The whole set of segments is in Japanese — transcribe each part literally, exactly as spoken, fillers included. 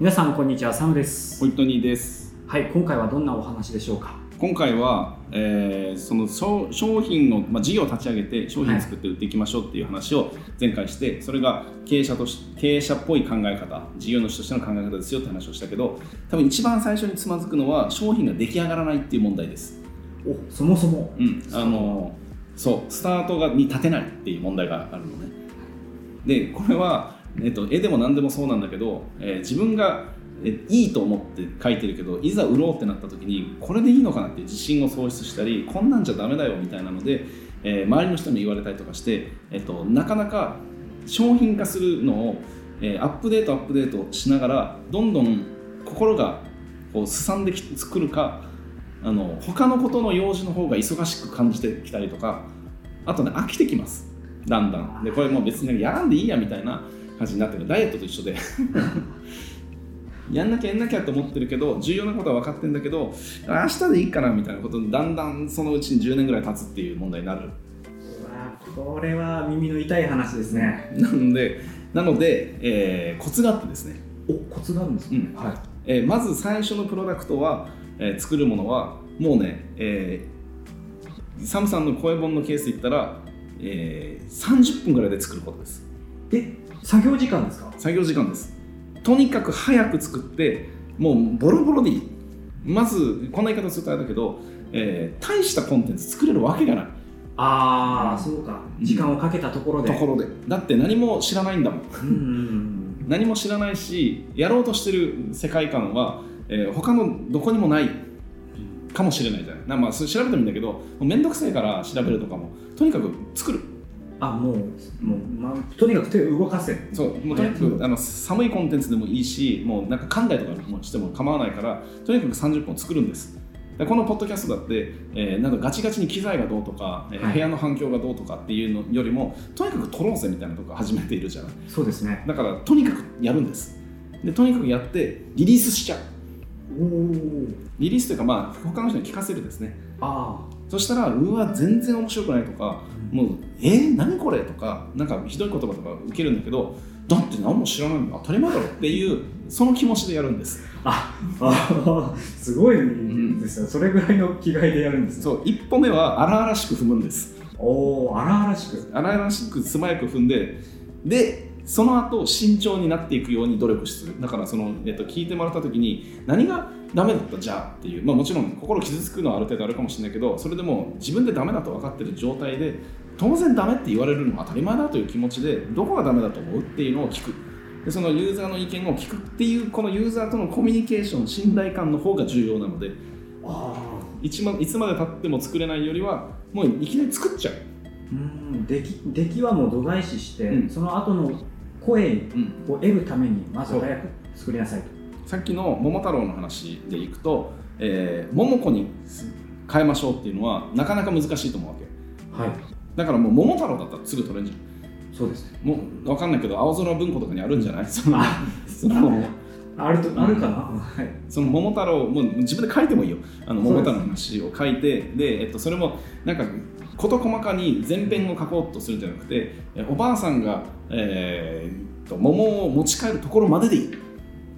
皆さんこんにちは、サムです。ホイットニーです。はい、今回はどんなお話でしょうか。今回は、えー、その商品の、まあ、事業を立ち上げて商品を作って売っていきましょうっていう話を前回して、はい、それが経営者とし経営者っぽい考え方、事業主としての考え方ですよって話をしたけど、多分一番最初につまずくのは商品が出来上がらないっていう問題です。お、そもそも、うん、あのそうスタートがに立てないっていう問題があるのね。でこれは、えっと、絵でも何でもそうなんだけど、えー、自分がいいと思って書いてるけどいざ売ろうってなった時にこれでいいのかなっていう自信を喪失したりこんなんじゃダメだよみたいなので、えー、周りの人に言われたりとかして、えっと、なかなか商品化するのを、えー、アップデートアップデートしながらどんどん心がこうすさんでくるかあの他のことの用事の方が忙しく感じてきたりとかあとね飽きてきますだんだんでこれもう別にやらんでいいやみたいな感じになってるダイエットと一緒でやんなきゃやんなきゃと思ってるけど重要なことは分かってるんだけど明日でいいかなみたいなことにだんだんそのうちにじゅうねんぐらい経つっていう問題になる。これは耳の痛い話ですね。なので、なので、えー、コツがあってですね。お、コツがあるんですか、ねうんはいえー、まず最初のプロダクトは、えー、作るものはもうね、えー、サムさんの声本のケースで言ったら、えー、さんじゅっぷんぐらいで作ることです。え、作業時間ですか？作業時間です。とにかく早く作ってもうボロボロでいい。まずこんな言い方するとあれだけど、えー、大したコンテンツ作れるわけがない。ああそうか、時間をかけたところで、うん、ところでだって何も知らないんだもん、うんうんうん、何も知らないしやろうとしてる世界観は、えー、他のどこにもないかもしれないじゃない。なんかまあそれ調べてもいいんだけどめんどくせえから調べるとかもとにかく作る。あもうもう、まあ、とにかく手を動かせ。そうもうとにかくあの寒いコンテンツでもいいしもうなんか噛んだりとかもしても構わないからとにかくさんじゅっぽん作るんです。でこのポッドキャストだって、えー、なんかガチガチに機材がどうとか、えーはい、部屋の環境がどうとかっていうのよりもとにかく撮ろうぜみたいなとこ始めているじゃない。そうですね。だからとにかくやるんです。でとにかくやってリリースしちゃう。おリリースというか、まあ、他の人に聞かせるですね。あそしたらうわ全然面白くないとか、うん、もうえー、何これとかなんかひどい言葉とか受けるんだけどだって何も知らないの当たり前だろっていうその気持ちでやるんです。ああすごいですよ、うん、それぐらいの気概でやるんです、ね、そう一歩目は荒々しく踏むんです。お荒々しく荒々しく素早く踏んででその後慎重になっていくように努力する。だからその、えっと、聞いてもらった時に何がダメだったじゃあっていう、まあ、もちろん心傷つくのはある程度あるかもしれないけどそれでも自分でダメだと分かってる状態で当然ダメって言われるのは当たり前だという気持ちでどこがダメだと思うっていうのを聞く。でそのユーザーの意見を聞くっていうこのユーザーとのコミュニケーション信頼感の方が重要なのであいつまで経っても作れないよりはもういきなり作っちゃう。うん、出来、出来はもう度外視して、うん、その後の声を得るためにまず早く作りなさいと、うん、さっきの桃太郎の話でいくと、えー、桃子に変えましょうっていうのはなかなか難しいと思うわけ、はい、だからもう桃太郎だったらすぐ取れるんじゃん。そうですね。もう分かんないけど青空文庫とかにあるんじゃないそのそのあるとあるかな、うんはい、その桃太郎もう自分で書いてもいいよあの桃太郎の話を書いて で, で、えっと、それもなんか事細かに前編を書こうとするんじゃなくておばあさんが、えー、と桃を持ち帰るところまででいい。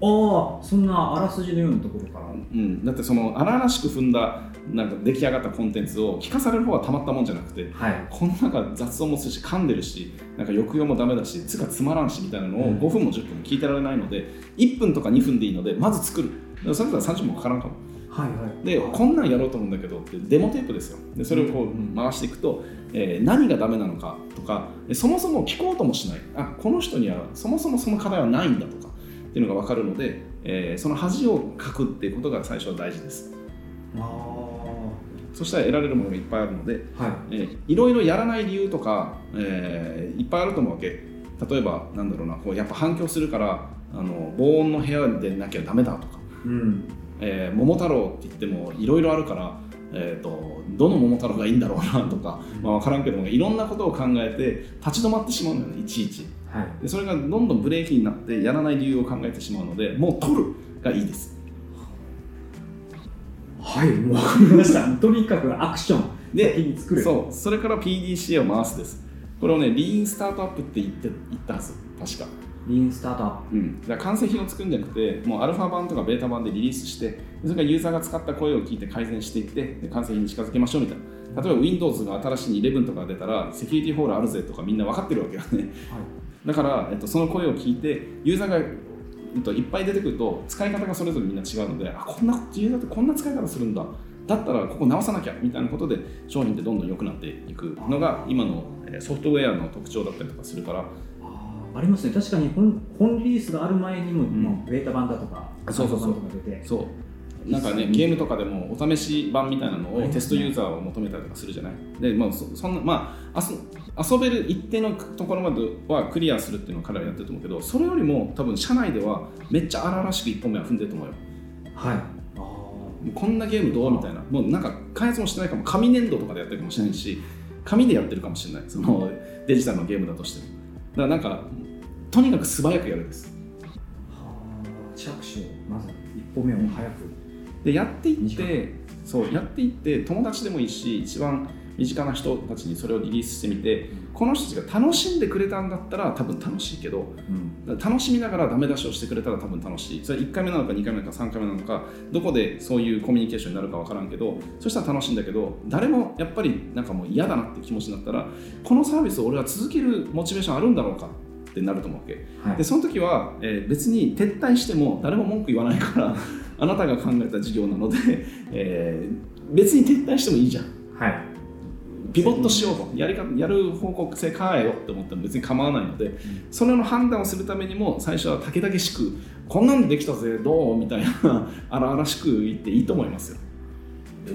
ああそんなあらすじのようなところから、うん、だってその荒々しく踏んだなんか出来上がったコンテンツを聞かされる方はたまったもんじゃなくて、はい、この中雑音もするし噛んでるしなんか抑揚もダメだしつかつまらんしみたいなのをごふんもじゅっぷんも聞いてられないのでいっぷんとかにふんでいいのでまず作る。それだったらさんじゅっぷんもかからんかも。はいはい、でこんなんやろうと思うんだけどってデモテープですよ。でそれをこう回していくと、えー、何がダメなのかとかそもそも聞こうともしないあこの人にはそもそもその課題はないんだとかっていうのが分かるので、えー、その恥をかくっていうことが最初は大事です。あそしたら得られるものがいっぱいあるので、はいえー、いろいろやらない理由とか、えー、いっぱいあると思うわけ。例えばなんだろうなこうやっぱ反響するからあの防音の部屋でなきゃダメだとか、うんえー、桃太郎って言ってもいろいろあるから、えー、とどの桃太郎がいいんだろうなとか、まあ、分からんけどもいろんなことを考えて立ち止まってしまうのよねいちいち、はい、でそれがどんどんブレーキになってやらない理由を考えてしまうのでもう取るがいいです。はい分かりました。とにかくアクションで先に作る。 そうそれから ピーディーシーエー を回すです。これをねリーンスタートアップって言って言ったはず確かリーンスタートアップ、うん、だから完成品を作るんじゃなくて、もうアルファ版とかベータ版でリリースして、それからユーザーが使った声を聞いて改善していって、で完成品に近づけましょうみたいな。例えば Windows が新しいイレブンとか出たらセキュリティフォールあるぜとかみんな分かってるわけよね、はい、だから、えっと、その声を聞いてユーザーが、えっと、いっぱい出てくると使い方がそれぞれみんな違うので、あ、こんなユーザーってこんな使い方するんだ、だったらここ直さなきゃみたいなことで商品ってどんどん良くなっていくのが今のソフトウェアの特徴だったりとかするから、ありますね。確かに 本, 本リリースがある前にも、うん、ベータ版だとかそうそうそうそうなんかね、ゲームとかでもお試し版みたいなのをテストユーザーを求めたりとかするじゃない。で、まあ、そそんなまあ遊べる一定のところまではクリアするっていうのを彼らやってると思うけど、それよりも多分社内ではめっちゃ荒々しく一本目は踏んでると思うよ。はい。あ、こんなゲームどうみたいな、もうなんか開発もしてないかも、紙粘土とかでやってるかもしれないし、紙でやってるかもしれない、そのデジタルのゲームだとしても。だからなんかとにかく素早くやるんです。はあ、着手まず一歩目を早く。でやっていって、そうやっていって友達でもいいし、一番身近な人たちにそれをリリースしてみて、この人たちが楽しんでくれたんだったら多分楽しいけど、うん、楽しみながらダメ出しをしてくれたら多分楽しい。それいっかいめなのかにかいめなのかさんかいめなのか、どこでそういうコミュニケーションになるか分からんけど、そしたら楽しいんだけど、誰もやっぱりなんかもう嫌だなって気持ちになったら、このサービスを俺は続けるモチベーションあるんだろうかってなると思うわけ、はい、でその時は、えー、別に撤退しても誰も文句言わないからあなたが考えた事業なので、えー、別に撤退してもいいじゃん、はい、ピボットしようと、やりかやる方向性変えよって思っても別に構わないので、うん、それの判断をするためにも最初はたけだけしく、こんなのできたぜどうみたいな荒々しく言っていいと思いますよ。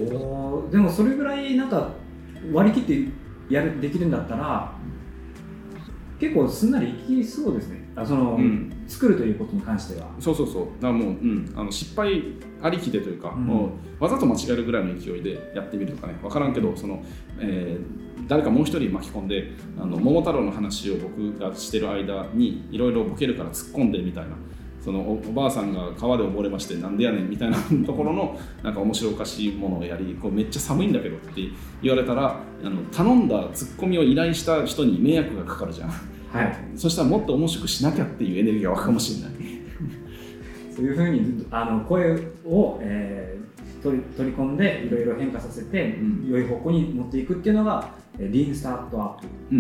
おでもそれぐらいなんか割り切ってやるできるんだったら結構すんなりいきそうですね。あその、うん、作るということに関してはそうそうそう、だからもう、うん、あの失敗ありきでというか、うん、もうわざと間違えるぐらいの勢いでやってみるとかね、分からんけど、その、えー、誰かもう一人巻き込んで、あの桃太郎の話を僕がしてる間にいろいろボケるから突っ込んでみたいな、その お, おばあさんが川で溺れましてなんでやねんみたいなところのなんか面白おかしいものをやり、こうめっちゃ寒いんだけどって言われたら、あの頼んだツッコミを依頼した人に迷惑がかかるじゃん、はい、そしたらもっと面白くしなきゃっていうエネルギーが湧くかもしれないそういうふうにあの声を、えー、取り、取り込んでいろいろ変化させて、うん、良い方向に持っていくっていうのがリーンスタートアップ、う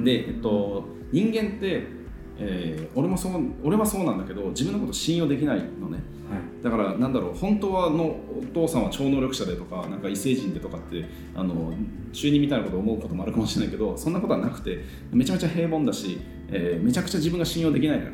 ん、で、えっと、人間ってえー、俺もそう、俺はそうなんだけど自分のこと信用できないのね、はい、だからなんだろう、本当はのお父さんは超能力者でとか、 なんか異星人でとかってあの中二みたいなことを思うこともあるかもしれないけど、そんなことはなくてめちゃめちゃ平凡だし、えー、めちゃくちゃ自分が信用できないから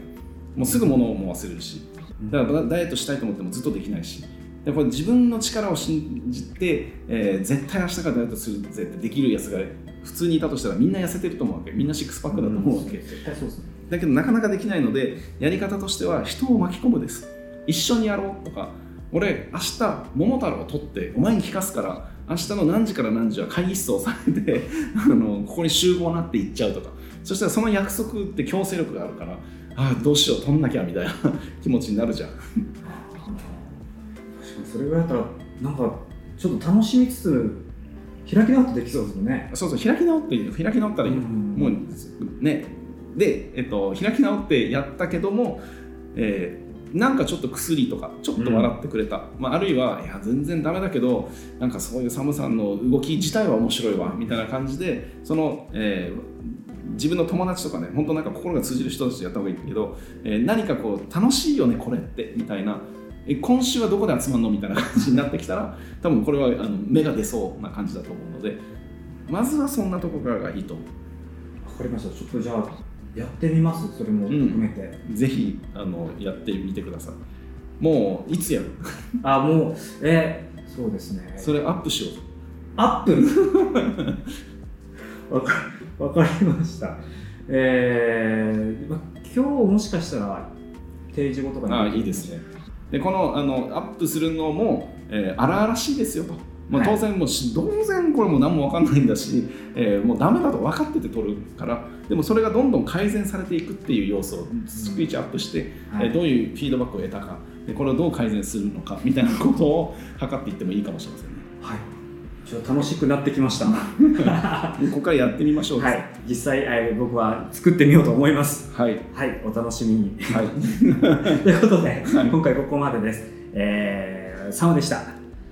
もうすぐ物をも忘れるし、だからダイエットしたいと思ってもずっとできないし、でこれ自分の力を信じて、えー、絶対明日からダイエットするぜってできるやつが普通にいたとしたらみんな痩せてると思うわけ、みんなシックスパックだと思うわけ、うん、そうですね。だけどなかなかできないので、やり方としては人を巻き込むです。一緒にやろうとか、俺明日桃太郎を取ってお前に聞かすから、明日の何時から何時は会議室を押さえてあのここに集合なって行っちゃうとか、そしたらその約束って強制力があるから、ああどうしよう取んなきゃみたいな気持ちになるじゃん確かにそれぐらいだったらなんかちょっと楽しみつつ開き直ってできそうですよね。そうそう、開き直っていいよ、開き直ったらいいよ、うんうん、もうねで、えっと、開き直ってやったけども、えー、なんかちょっと薬とかちょっと笑ってくれた、うんまあ、あるいはいや全然ダメだけどなんかそういうサムさんの動き自体は面白いわみたいな感じで、その、えー、自分の友達とかね、本当なんか心が通じる人たちとやった方がいいけど、えー、何かこう楽しいよねこれってみたいな、え今週はどこで集まんのみたいな感じになってきたら多分これはあの芽が出そうな感じだと思うので、まずはそんなとこからがいいと思う。わかりました。ちょっとじゃあやってみます。それも含めて、うん、ぜひあのやってみてください。もういつやるあもうえー、そうですね、それアップしよう。アップわか、わかりました。えー、ま、今日もしかしたら定時後とかにあいいですね。でこの、 あのアップするのも、えー、荒々しいですよと、まあ、当然もうし、はい、当然これも何も分かんないんだし、えー、もうダメだと分かってて撮るから、でもそれがどんどん改善されていくっていう要素を逐一アップして、うんはい、えー、どういうフィードバックを得たか、でこれをどう改善するのかみたいなことを測っていってもいいかもしれませんね。はい、ちょっと楽しくなってきましたここからやってみましょう、はい、実際、えー、僕は作ってみようと思います、はいはい、お楽しみに、はい、ということで、はい、今回ここまでです。えー、サムでした。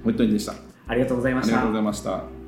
ホイットニーでした。ありがとうございました。ありがとうございました。